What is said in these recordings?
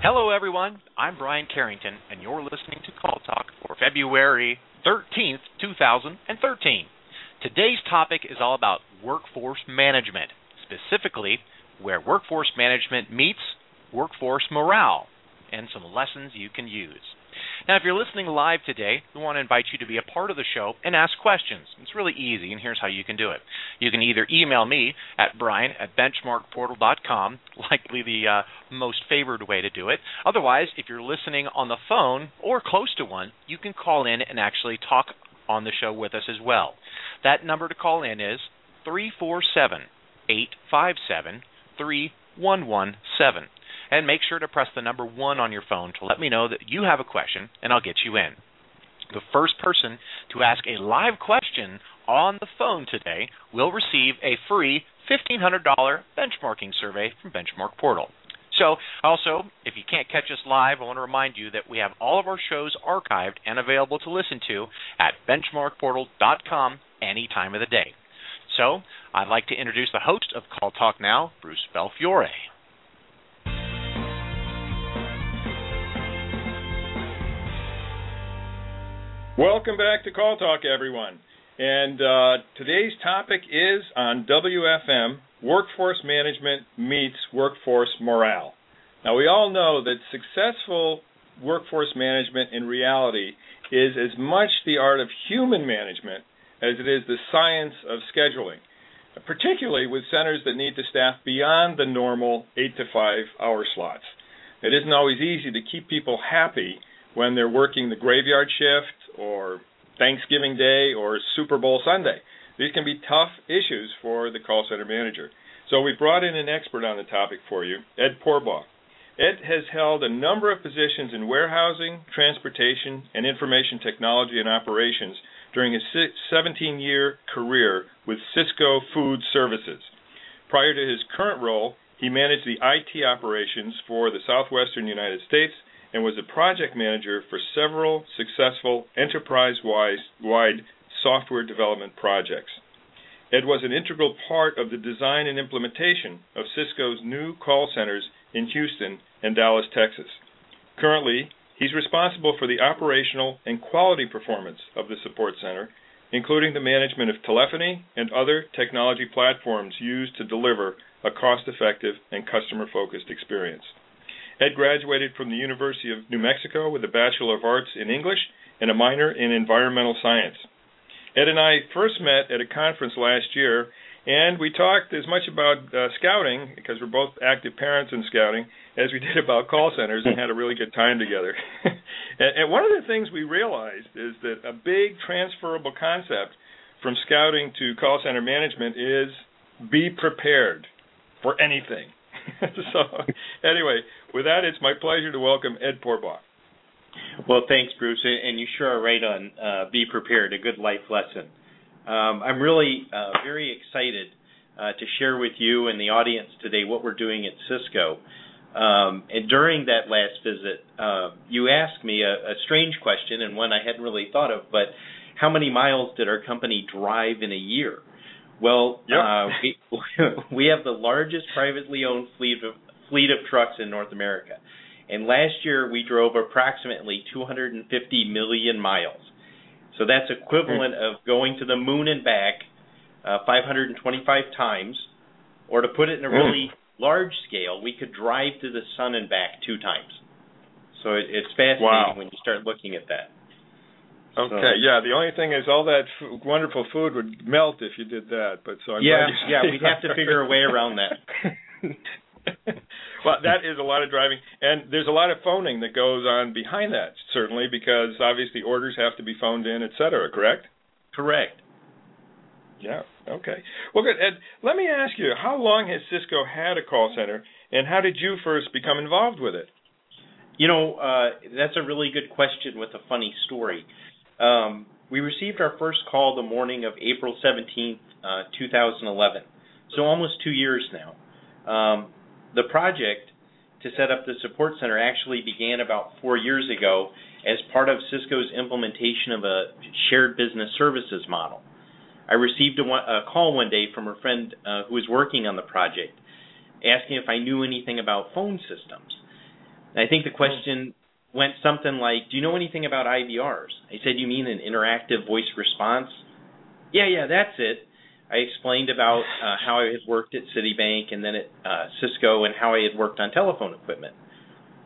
Hello, everyone. I'm Brian Carrington, and you're listening to Call Talk for February 13th, 2013. Today's topic is all about workforce management, specifically where workforce management meets workforce morale, and some lessons you can use. Now, if you're listening live today, we want to invite you to be a part of the show and ask questions. It's really easy, and here's how you can do it. You can either email me at brian@benchmarkportal.com, likely the most favored way to do it. Otherwise, if you're listening on the phone or close to one, you can call in and actually talk on the show with us as well. That number to call in is 347-857-3117. And make sure to press the number 1 on your phone to let me know that you have a question, and I'll get you in. The first person to ask a live question on the phone today will receive a free $1,500 benchmarking survey from Benchmark Portal. So, also, if you can't catch us live, I want to remind you that we have all of our shows archived and available to listen to at benchmarkportal.com any time of the day. So, I'd like to introduce the host of Call Talk Now, Bruce Belfiore. Welcome back to Call Talk, everyone. And today's topic is on WFM, Workforce Management Meets Workforce Morale. Now, we all know that successful workforce management in reality is as much the art of human management as it is the science of scheduling, particularly with centers that need to staff beyond the normal 8 to 5-hour slots. It isn't always easy to keep people happy when they're working the graveyard shift, or Thanksgiving Day, or Super Bowl Sunday. These can be tough issues for the call center manager. So we brought in an expert on the topic for you, Ed Poorbaugh. Ed has held a number of positions in warehousing, transportation, and information technology and operations during his 17-year career with Sysco Food Services. Prior to his current role, he managed the IT operations for the southwestern United States and was a project manager for several successful enterprise-wide software development projects. Ed was an integral part of the design and implementation of Sysco's new call centers in Houston and Dallas, Texas. Currently, he's responsible for the operational and quality performance of the support center, including the management of telephony and other technology platforms used to deliver a cost-effective and customer-focused experience. Ed graduated from the University of New Mexico with a Bachelor of Arts in English and a minor in Environmental Science. Ed and I first met at a conference last year, and we talked as much about scouting, because we're both active parents in scouting, as we did about call centers, and had a really good time together. And one of the things we realized is that a big transferable concept from scouting to call center management is be prepared for anything. So, anyway, with that, it's my pleasure to welcome Ed Poorbaugh. Well, thanks, Bruce, and you sure are right on be prepared, a good life lesson. I'm really very excited to share with you and the audience today what we're doing at Sysco. And during that last visit, you asked me a strange question, and one I hadn't really thought of, but how many miles did our company drive in a year? Well, yep. we have the largest privately owned fleet of trucks in North America, and last year we drove approximately 250 million miles. So that's equivalent of going to the moon and back 525 times, or to put it in a really large scale, we could drive to the sun and back 2 times. So it's fascinating when you start looking at that. Okay, yeah, the only thing is all that wonderful food would melt if you did that. But so I'm we'd have to figure a way around that. Well, that is a lot of driving, and there's a lot of phoning that goes on behind that, certainly, because obviously orders have to be phoned in, et cetera, correct? Correct. Yeah, okay. Well, good. Ed, let me ask you, how long has Sysco had a call center, and how did you first become involved with it? You know, that's a really good question with a funny story. We received our first call the morning of April 17th, 2011, so almost 2 years now. The project to set up the support center actually began about 4 years ago as part of Sysco's implementation of a shared business services model. I received a call one day from a friend who was working on the project asking if I knew anything about phone systems. And I think the question went something like, do you know anything about IVRs? I said, you mean an interactive voice response? Yeah, that's it. I explained about how I had worked at Citibank and then at Sysco and how I had worked on telephone equipment.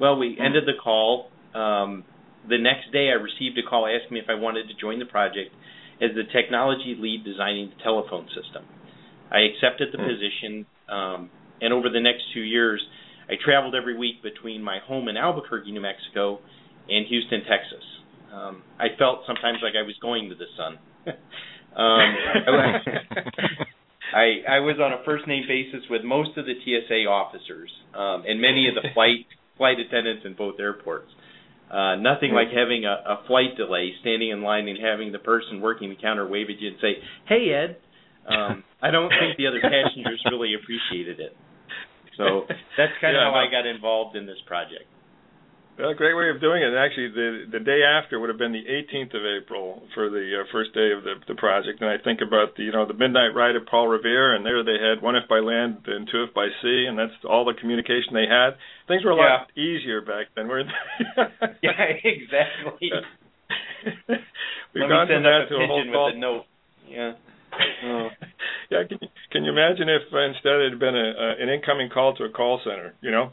Well, we ended the call. The next day I received a call asking me if I wanted to join the project as the technology lead designing the telephone system. I accepted the position, and over the next 2 years, I traveled every week between my home in Albuquerque, New Mexico, and Houston, Texas. I felt sometimes like I was going to the sun. I was on a first-name basis with most of the TSA officers and many of the flight attendants in both airports. Nothing like having a flight delay, standing in line and having the person working the counter wave at you and say, hey, Ed. I don't think the other passengers really appreciated it. So that's kind of how I got involved in this project. Well, great way of doing it. And actually, the day after would have been the 18th of April for the first day of the project. And I think about the midnight ride of Paul Revere, and there they had one if by land and two if by sea, and that's all the communication they had. Things were a lot easier back then. Yeah, exactly. We've gone from that to a whole call. With a note. Yeah. Oh. Yeah, can you imagine if instead it had been an incoming call to a call center, Yeah.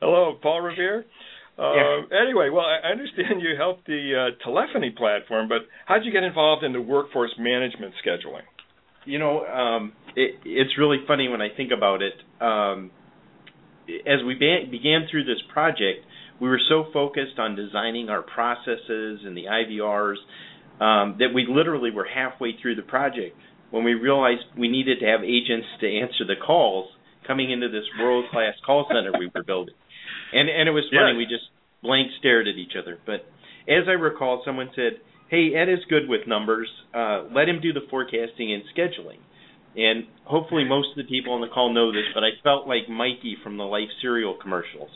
Hello, Paul Revere? Yeah. Anyway, well, I understand you helped the telephony platform, but how'd you get involved in the workforce management scheduling? It's really funny when I think about it. As we began through this project, we were so focused on designing our processes and the IVRs that we literally were halfway through the project when we realized we needed to have agents to answer the calls coming into this world-class call center we were building. And it was funny. Yeah. We just blank stared at each other. But as I recall, someone said, hey, Ed is good with numbers. Let him do the forecasting and scheduling. And hopefully most of the people on the call know this, but I felt like Mikey from the Life cereal commercials.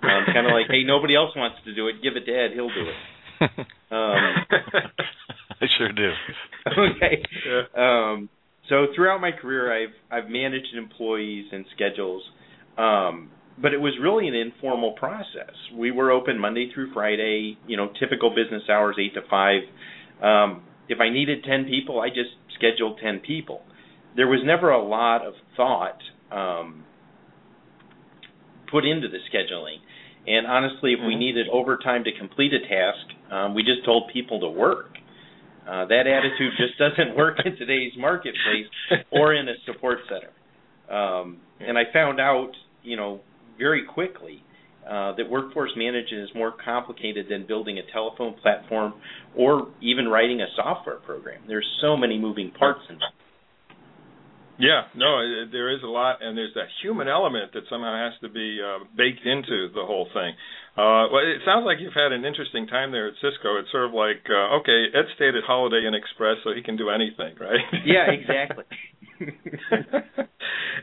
Kind of like, hey, nobody else wants to do it. Give it to Ed. He'll do it. I sure do. Okay. Yeah. So throughout my career, I've managed employees and schedules, but it was really an informal process. We were open Monday through Friday, typical business hours, 8 to 5. If I needed 10 people, I just scheduled 10 people. There was never a lot of thought put into the scheduling. And honestly, if we needed overtime to complete a task, we just told people to work. That attitude just doesn't work in today's marketplace or in a support center. And I found out, very quickly that workforce management is more complicated than building a telephone platform or even writing a software program. There's so many moving parts involved. Yeah, no, there is a lot, and there's that human element that somehow has to be baked into the whole thing. Well, it sounds like you've had an interesting time there at Sysco. It's sort of like, okay, Ed stayed at Holiday Inn Express, so he can do anything, right? Yeah, exactly.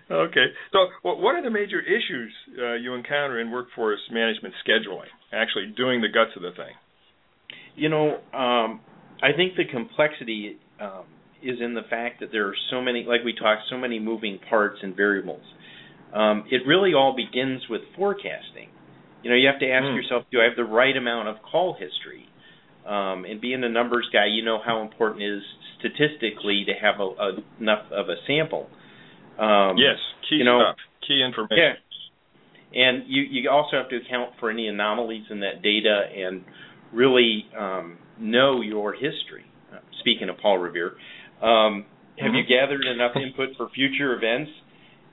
Okay, so what are the major issues you encounter in workforce management scheduling, actually doing the guts of the thing? I think the complexity is in the fact that there are so many, like we talked, so many moving parts and variables. It really all begins with forecasting. You have to ask yourself, do I have the right amount of call history? And being a numbers guy, you know how important it is statistically to have enough of a sample. Yes, key stuff, key information. Yeah. And you also have to account for any anomalies in that data and really know your history. Speaking of Paul Revere, have you gathered enough input for future events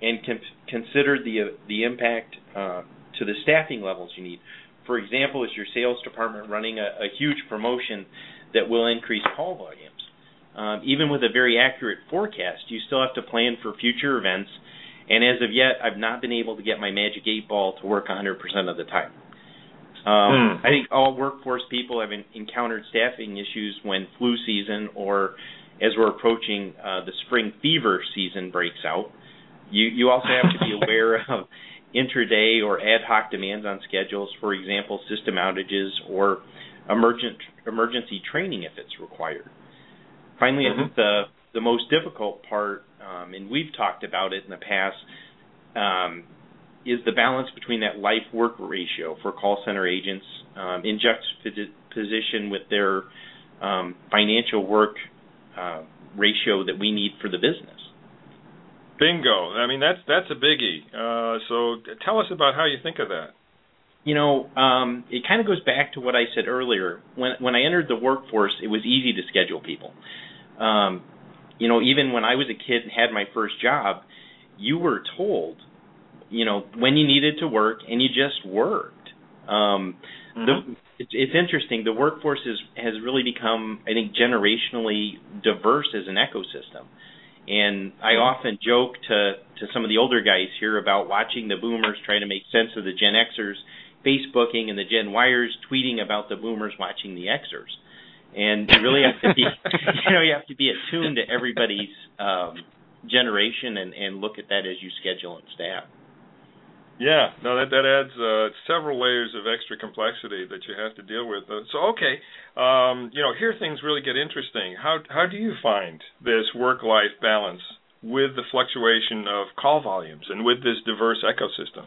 and considered the impact to the staffing levels you need? For example, is your sales department running a huge promotion that will increase call volumes? Even with a very accurate forecast, you still have to plan for future events, and as of yet, I've not been able to get my magic 8-ball to work 100% of the time. I think all workforce people have encountered staffing issues when flu season or as we're approaching the spring fever season breaks out. You also have to be aware of intraday or ad hoc demands on schedules, for example, system outages or emergency training if it's required. Finally, I think the most difficult part, and we've talked about it in the past, is the balance between that life-work ratio for call center agents in juxtaposition with their financial work ratio that we need for the business. Bingo. I mean, that's a biggie. So tell us about how you think of that. You know, it kind of goes back to what I said earlier. When I entered the workforce, it was easy to schedule people. You know, even when I was a kid and had my first job, you were told, you know, when you needed to work, and you just worked. It's interesting. The workforce has really become, I think, generationally diverse as an ecosystem. And I often joke to some of the older guys here about watching the boomers try to make sense of the Gen Xers, Facebooking, and the Gen Yers tweeting about the boomers watching the Xers. And you really have to be, you know, you have to be attuned to everybody's generation and look at that as you schedule and staff. Yeah, no, that adds several layers of extra complexity that you have to deal with. You know, here things really get interesting. How do you find this work-life balance with the fluctuation of call volumes and with this diverse ecosystem?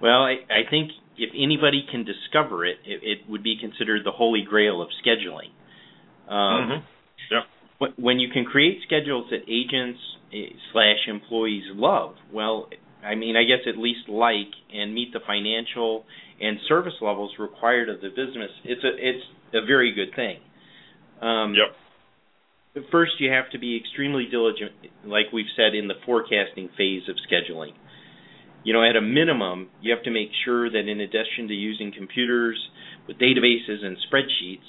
Well, I think if anybody can discover it, it would be considered the holy grail of scheduling. Yeah. When you can create schedules that agents / employees love, well, I mean, I guess at least like and meet the financial and service levels required of the business, it's a very good thing. First, you have to be extremely diligent, like we've said, in the forecasting phase of scheduling. You know, at a minimum, you have to make sure that in addition to using computers with databases and spreadsheets,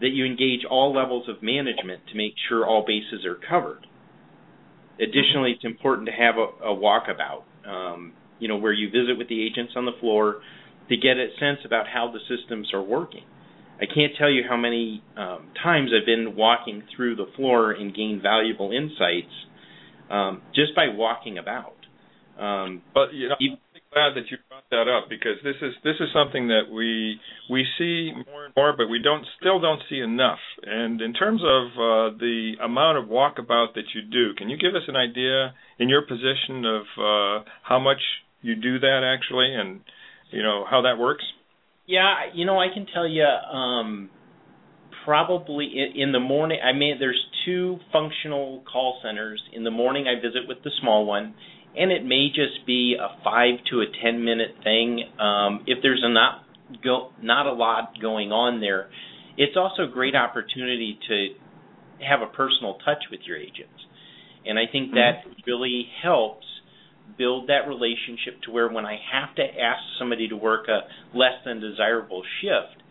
that you engage all levels of management to make sure all bases are covered. Additionally, it's important to have a walkabout, you know, where you visit with the agents on the floor to get a sense about how the systems are working. I can't tell you how many times I've been walking through the floor and gained valuable insights just by walking about. But you know, I'm glad that you brought that up, because this is something that we see more and more, but we don't see enough. And in terms of the amount of walkabout that you do, can you give us an idea in your position of how much you do that actually, and you know how that works? Yeah, you know, I can tell you probably in the morning. I mean, there's two functional call centers. In the morning, I visit with the small one. And it may just be a 5 to a 10-minute thing. If there's not a lot going on there, it's also a great opportunity to have a personal touch with your agents. And I think that really helps build that relationship to where when I have to ask somebody to work a less than desirable shift,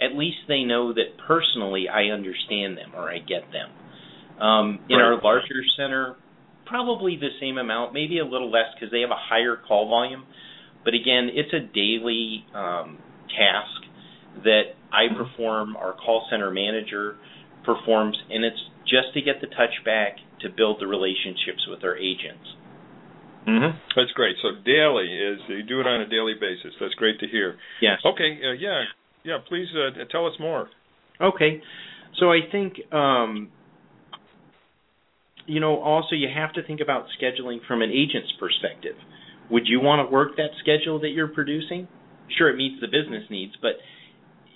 at least they know that personally I understand them or I get them. In our larger center, probably the same amount, maybe a little less because they have a higher call volume. But again, it's a daily task that I perform, our call center manager performs, and it's just to get the touch back to build the relationships with our agents. That's great. So daily is, you do it on a daily basis. That's great to hear. Yes. Okay, yeah. Please tell us more. Okay. So I think... you know, also you have to think about scheduling from an agent's perspective. Would you want to work that schedule that you're producing? Sure, it meets the business needs, but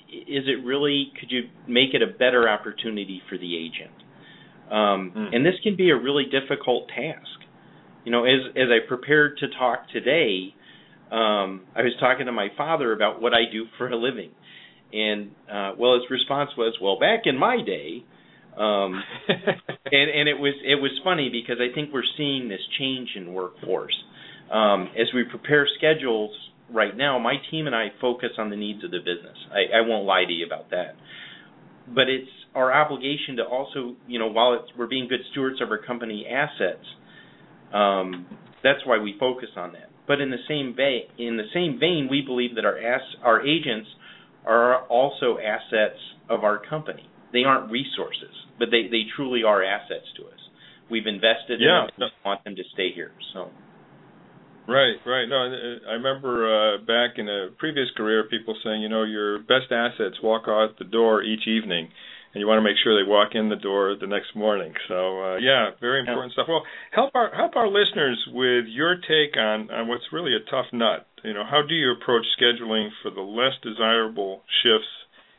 is it really, could you make it a better opportunity for the agent? And this can be a really difficult task. You know, as I prepared to talk today, I was talking to my father about what I do for a living. And, well, his response was, well, back in my day, and it was funny because I think we're seeing this change in workforce. As we prepare schedules right now, my team and I focus on the needs of the business. I won't lie to you about that. But it's our obligation to also, you know, while we're being good stewards of our company assets, that's why we focus on that. But in the same vein, we believe that our agents are also assets of our company. They aren't resources, but they truly are assets to us. We've invested in them and we want them to stay here. So. Right. No, I remember back in a previous career, people saying, you know, your best assets walk out the door each evening. and you want to make sure they walk in the door the next morning. So, yeah, very important stuff. Well, help our listeners with your take on what's really a tough nut. You know, how do you approach scheduling for the less desirable shifts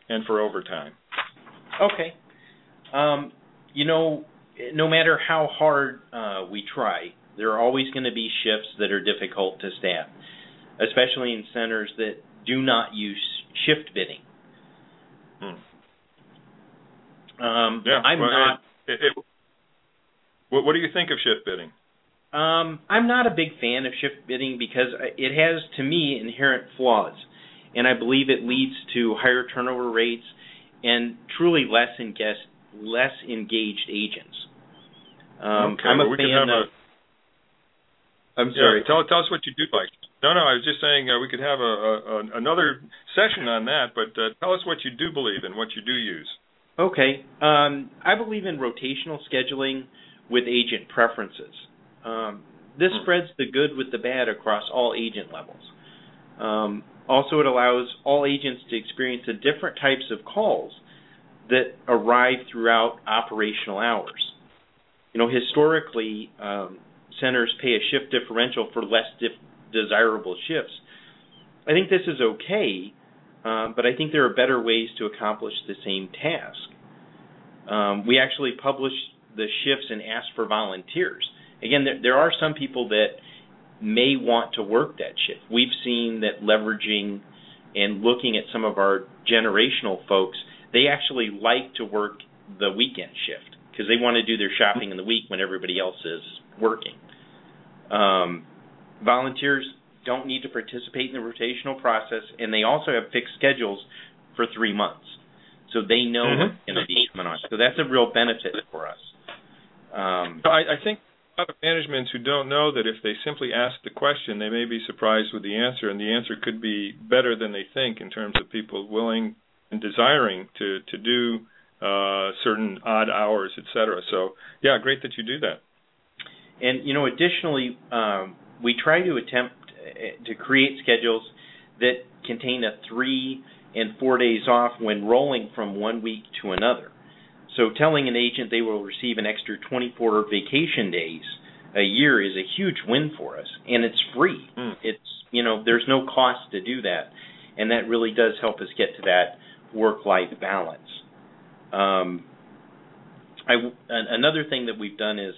and for overtime? Okay. You know, no matter how hard we try, there are always going to be shifts that are difficult to staff, especially in centers that do not use shift bidding. What do you think of shift bidding? I'm not a big fan of shift bidding because it has, to me, inherent flaws, and I believe it leads to higher turnover rates and truly less engaged agents. I'm a fan of... I'm sorry. Yeah, tell us what you do like. No, I was just saying we could have another session on that, but tell us what you do believe and what you do use. Okay. I believe in rotational scheduling with agent preferences. This spreads the good with the bad across all agent levels. Also, it allows all agents to experience the different types of calls that arrive throughout operational hours. You know, historically, centers pay a shift differential for less desirable shifts. I think this is okay, but I think there are better ways to accomplish the same task. We actually publish the shifts and ask for volunteers. Again, there are some people that may want to work that shift. We've seen that leveraging and looking at some of our generational folks, they actually like to work the weekend shift because they want to do their shopping in the week when everybody else is working. Volunteers don't need to participate in the rotational process, and they also have fixed schedules for 3 months, so they know what's going to be coming on. So that's a real benefit for us. I think a lot of managements who don't know that if they simply ask the question, they may be surprised with the answer, and the answer could be better than they think in terms of people willing and desiring to do certain odd hours, et cetera. So, yeah, great that you do that. And, you know, additionally, we try to attempt to create schedules that contain a 3 and 4 days off when rolling from 1 week to another. So telling an agent they will receive an extra 24 vacation days a year is a huge win for us, and it's free. It's, you know, there's no cost to do that, and that really does help us get to that work-life balance. Another thing that we've done is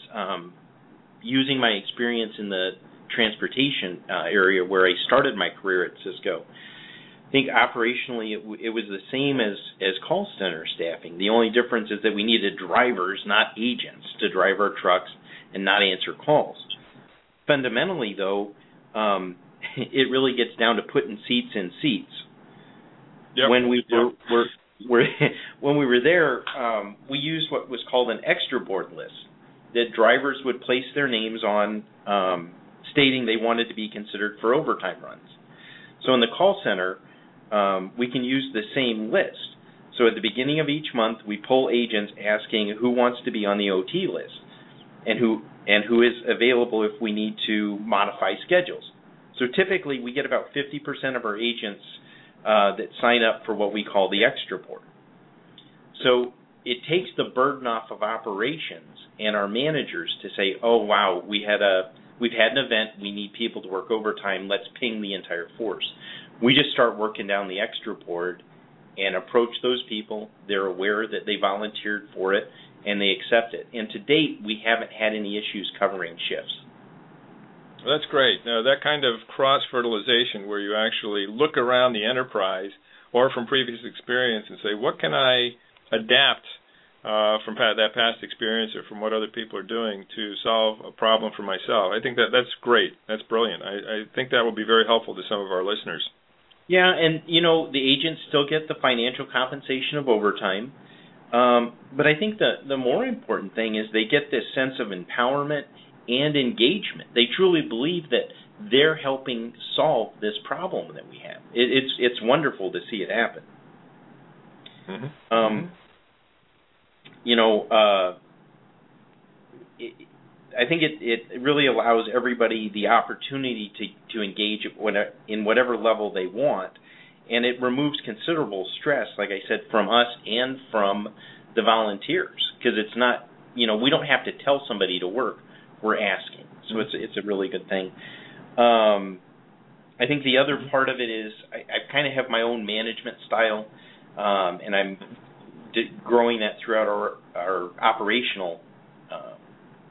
using my experience in the transportation area where I started my career at Sysco. I think operationally it was the same as call center staffing. The only difference is that we needed drivers, not agents, to drive our trucks and not answer calls. Fundamentally, though, it really gets down to putting seats in seats. Yep. When we were there, we used what was called an extra board list that drivers would place their names on, stating they wanted to be considered for overtime runs. So in the call center, we can use the same list. So at the beginning of each month, we poll agents asking who wants to be on the OT list and who is available if we need to modify schedules. So typically, we get about 50% of our agents that sign up for what we call the extra board. So it takes the burden off of operations and our managers to say, oh, wow, we've had an event, we need people to work overtime, let's ping the entire force. We just start working down the extra board and approach those people. They're aware that they volunteered for it, and they accept it. And to date, we haven't had any issues covering shifts. Well, that's great. Now, that kind of cross-fertilization where you actually look around the enterprise or from previous experience and say, what can I adapt from that past experience or from what other people are doing to solve a problem for myself. I think that's great. That's brilliant. I think that will be very helpful to some of our listeners. Yeah, and, you know, the agents still get the financial compensation of overtime. But I think the more important thing is they get this sense of empowerment and engagement. They truly believe that they're helping solve this problem that we have. It's wonderful to see it happen. Mm-hmm. You know, I think it really allows everybody the opportunity to engage in whatever level they want, and it removes considerable stress, like I said, from us and from the volunteers, because it's not, you know, we don't have to tell somebody to work. We're asking. So it's a really good thing. I think the other part of it is I kind of have my own management style, and I'm growing that throughout our operational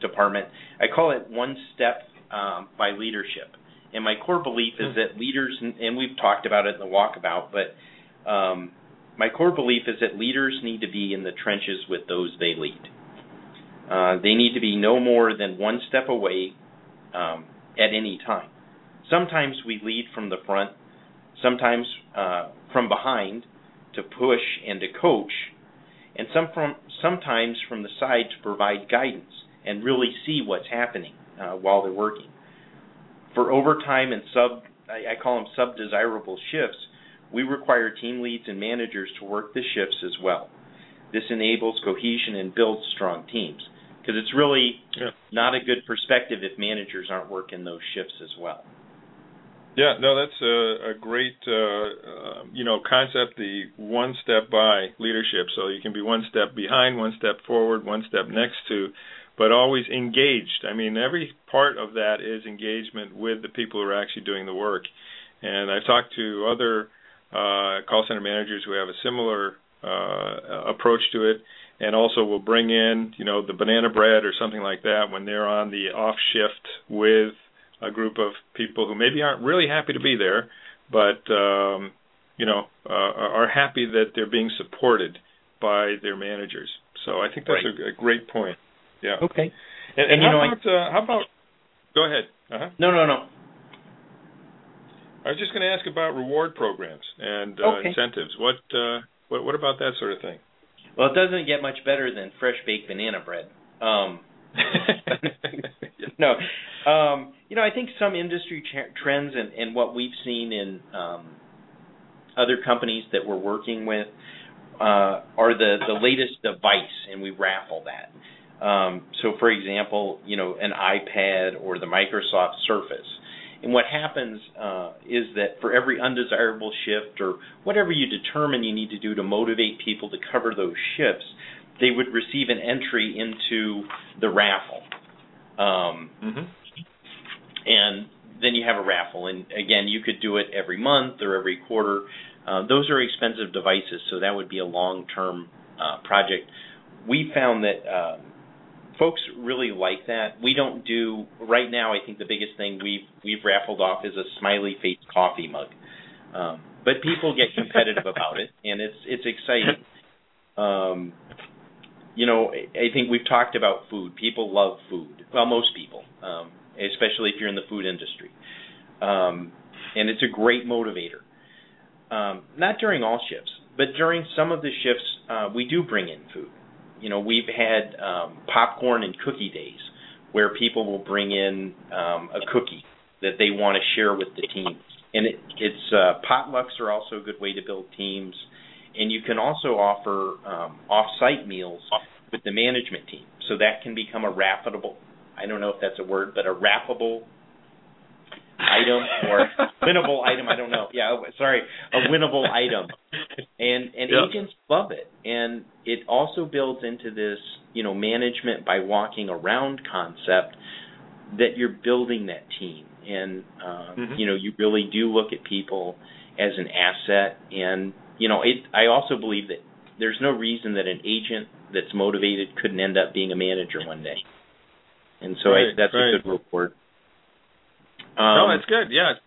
department. I call it one step by leadership. And my core belief is that leaders, and we've talked about it in the walkabout, but my core belief is that leaders need to be in the trenches with those they lead. They need to be no more than one step away at any time. Sometimes we lead from the front, sometimes from behind to push and to coach, and sometimes from the side to provide guidance and really see what's happening while they're working. For overtime and I call them sub-desirable shifts, we require team leads and managers to work the shifts as well. This enables cohesion and builds strong teams, because it's really not a good perspective if managers aren't working those shifts as well. Yeah, no, that's a great, concept, the one step by leadership. So you can be one step behind, one step forward, one step next to, but always engaged. I mean, every part of that is engagement with the people who are actually doing the work. And I've talked to other call center managers who have a similar approach to it, and also will bring in, the banana bread or something like that when they're on the off shift with a group of people who maybe aren't really happy to be there, but, are happy that they're being supported by their managers. So I think that's a great point. Yeah. Okay. And how about? Go ahead. Uh-huh. No. I was just going to ask about reward programs and incentives. What about that sort of thing? Well, it doesn't get much better than fresh baked banana bread. No, I think some industry trends and what we've seen in other companies that we're working with are the latest device, and we raffle that. So, for example, an iPad or the Microsoft Surface. And what happens is that for every undesirable shift or whatever you determine you need to do to motivate people to cover those shifts, they would receive an entry into the raffle. And then you have a raffle. And, again, you could do it every month or every quarter. Those are expensive devices, so that would be a long-term project. We found that folks really like that. We don't do right now. I think the biggest thing we've raffled off is a smiley face coffee mug, but people get competitive about it, and it's exciting. I think we've talked about food. People love food. Well, most people, especially if you're in the food industry, and it's a great motivator. Not during all shifts, but during some of the shifts, we do bring in food. We've had popcorn and cookie days where people will bring in a cookie that they want to share with the team. And potlucks are also a good way to build teams. And you can also offer off-site meals with the management team. So that can become a raffable, I don't know if that's a word, but a raffable item or winnable item, I don't know. Yeah, sorry, a winnable item. And agents love it. And it also builds into this, management by walking around concept that you're building that team. And, you really do look at people as an asset. And, I also believe that there's no reason that an agent that's motivated couldn't end up being a manager one day. And so that's a good report. No, it's good. Yeah, it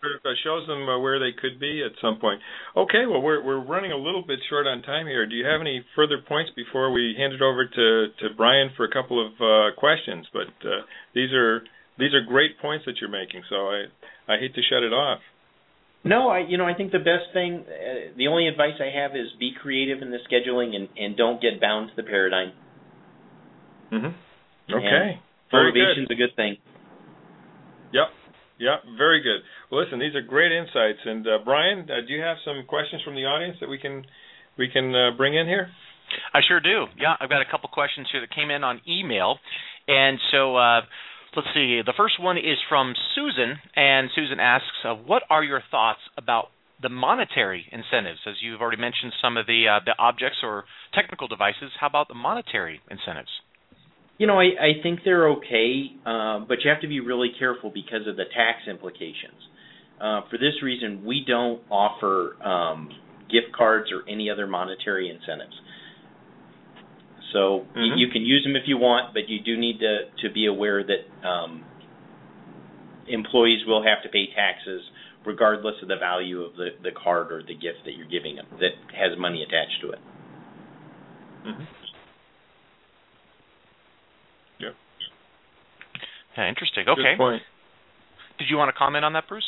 shows them where they could be at some point. Okay, well, we're running a little bit short on time here. Do you have any further points before we hand it over to Brian for a couple of questions? But these are great points that you're making, so I hate to shut it off. No, I think the best thing, the only advice I have is be creative in the scheduling and don't get bound to the paradigm. Mm-hmm. Okay. Motivation's a good thing. Yep. Yeah, very good. Well, listen, these are great insights. And Brian, do you have some questions from the audience that we can bring in here? I sure do. Yeah, I've got a couple questions here that came in on email. And so let's see. The first one is from Susan, and Susan asks, what are your thoughts about the monetary incentives? As you've already mentioned, some of the objects or technical devices. How about the monetary incentives? You know, I think they're okay, but you have to be really careful because of the tax implications. For this reason, we don't offer gift cards or any other monetary incentives. So you can use them if you want, but you do need to be aware that employees will have to pay taxes regardless of the value of the card or the gift that you're giving them that has money attached to it. Mm-hmm. Yeah. Yeah. Interesting. Okay. Good point. Did you want to comment on that, Bruce?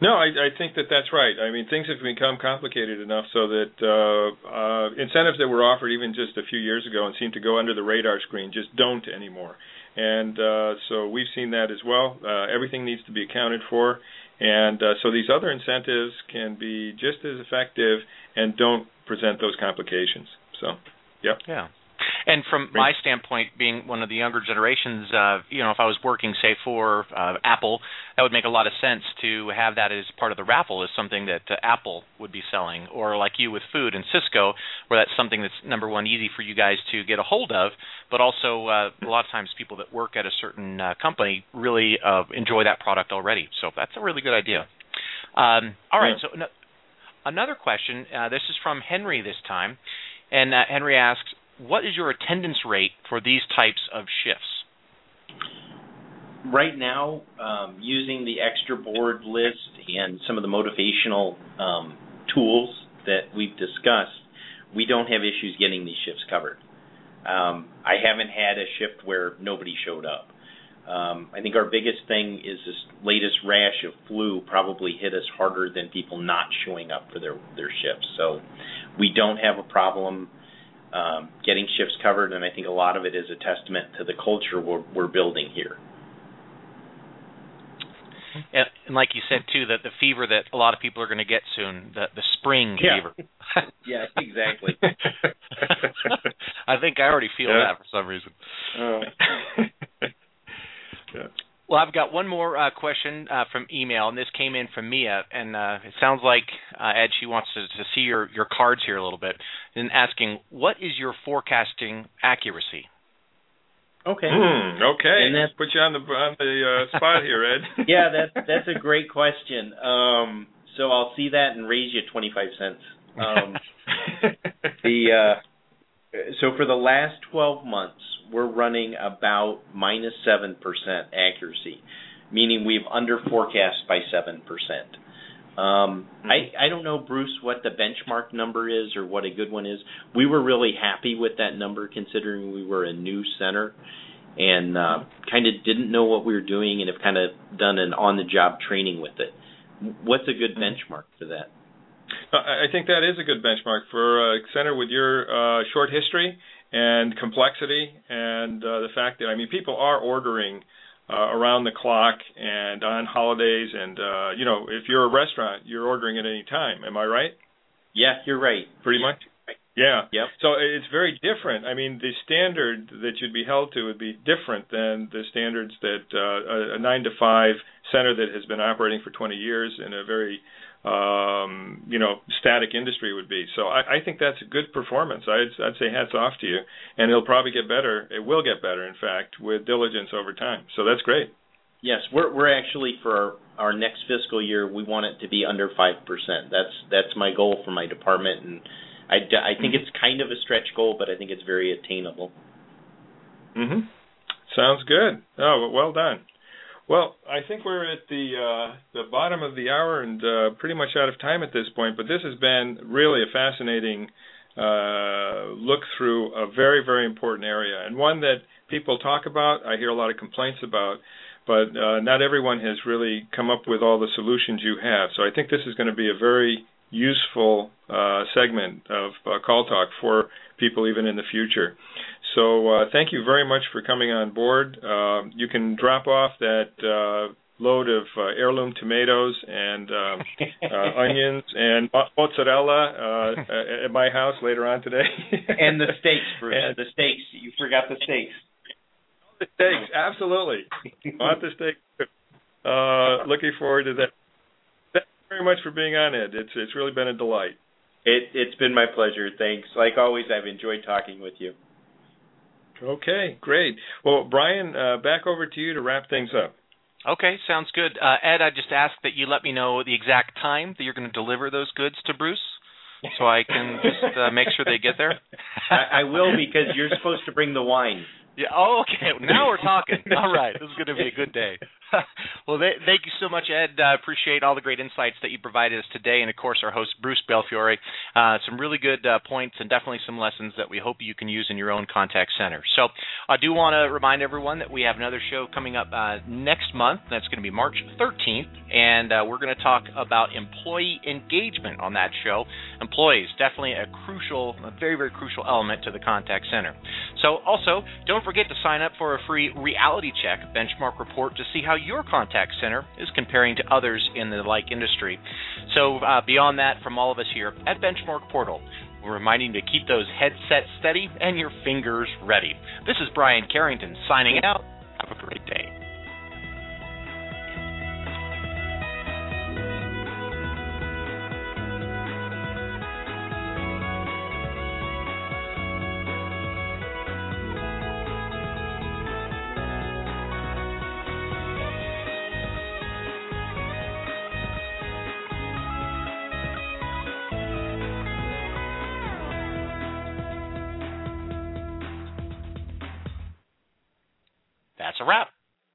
No, I think that that's right. I mean, things have become complicated enough so that incentives that were offered even just a few years ago and seemed to go under the radar screen just don't anymore. And so we've seen that as well. Everything needs to be accounted for. And so these other incentives can be just as effective and don't present those complications. So, yep. Yeah. And from my standpoint, being one of the younger generations, you know, if I was working, say, for Apple, that would make a lot of sense to have that as part of the raffle as something that Apple would be selling, or like you with food and Sysco, where that's something that's, number one, easy for you guys to get a hold of, but also a lot of times people that work at a certain company really enjoy that product already. So that's a really good idea. All right. Yeah. So another question, this is from Henry this time, and Henry asks, what is your attendance rate for these types of shifts? Right now, using the extra board list and some of the motivational tools that we've discussed, we don't have issues getting these shifts covered. I haven't had a shift where nobody showed up. I think our biggest thing is this latest rash of flu probably hit us harder than people not showing up for their shifts. So we don't have a problem getting shifts covered, and I think a lot of it is a testament to the culture we're building here. And like you said, too, that the fever that a lot of people are going to get soon, the spring fever. Yeah, exactly. I think I already feel that for some reason. Well, I've got one more question from email, and this came in from Mia, and it sounds like, Ed, she wants to see your cards here a little bit, and asking, what is your forecasting accuracy? Okay. Okay. And put you on the spot here, Ed. Yeah, that's a great question. So I'll see that and raise you 25 cents. So for the last 12 months, we're running about minus 7% accuracy, meaning we've under forecast by 7%. I don't know, Bruce, what the benchmark number is or what a good one is. We were really happy with that number considering we were a new center and kind of didn't know what we were doing and have kind of done an on-the-job training with it. What's a good benchmark for that? I think that is a good benchmark for a center with your short history and complexity and the fact that, I mean, people are ordering around the clock and on holidays and, you know, if you're a restaurant, you're ordering at any time. Am I right? Yeah, you're right. Pretty much? Yeah. Yep. So it's very different. I mean, the standard that you'd be held to would be different than the standards that a 9-to-5 center that has been operating for 20 years in a very you know, static industry would be. So I think that's a good performance. I'd say hats off to you. And it'll probably get better. It will get better, in fact, with diligence over time. So that's great. Yes, we're actually for our next fiscal year, we want it to be under 5%. That's my goal for my department. And I think it's kind of a stretch goal, but I think it's very attainable. Mm-hmm. Sounds good. Oh, well done. Well, I think we're at the bottom of the hour and pretty much out of time at this point, but this has been really a fascinating look through a very, very important area, and one that people talk about, I hear a lot of complaints about, but not everyone has really come up with all the solutions you have. So I think this is going to be a very useful segment of Call Talk for people even in the future. So thank you very much for coming on board. You can drop off that load of heirloom tomatoes and onions and mozzarella at my house later on today. And the steaks, Bruce. And the steaks. You forgot the steaks. The steaks, absolutely. Want the steaks. Looking forward to that. very much for being on, Ed. It's really been a delight. It's been my pleasure. Thanks. Like always, I've enjoyed talking with you. Okay, great. Well, Brian, back over to you to wrap things up. Okay, sounds good. Ed, I just ask that you let me know the exact time that you're going to deliver those goods to Bruce so I can just make sure they get there. I will, because you're supposed to bring the wine. Yeah. Oh, okay. Now we're talking. All right. This is going to be a good day. Well, thank you so much, Ed. I appreciate all the great insights that you provided us today, and, of course, our host, Bruce Belfiore. Some really good points and definitely some lessons that we hope you can use in your own contact center. So I do want to remind everyone that we have another show coming up next month. That's going to be March 13th, and we're going to talk about employee engagement on that show. Employees, definitely a very, very crucial element to the contact center. So also, don't forget to sign up for a free reality check benchmark report to see how your contact center is comparing to others in the like industry. So beyond that, from all of us here at Benchmark Portal, we're reminding you to keep those headsets steady and your fingers ready. This is Brian Carrington signing out. Have a great day. That's a wrap.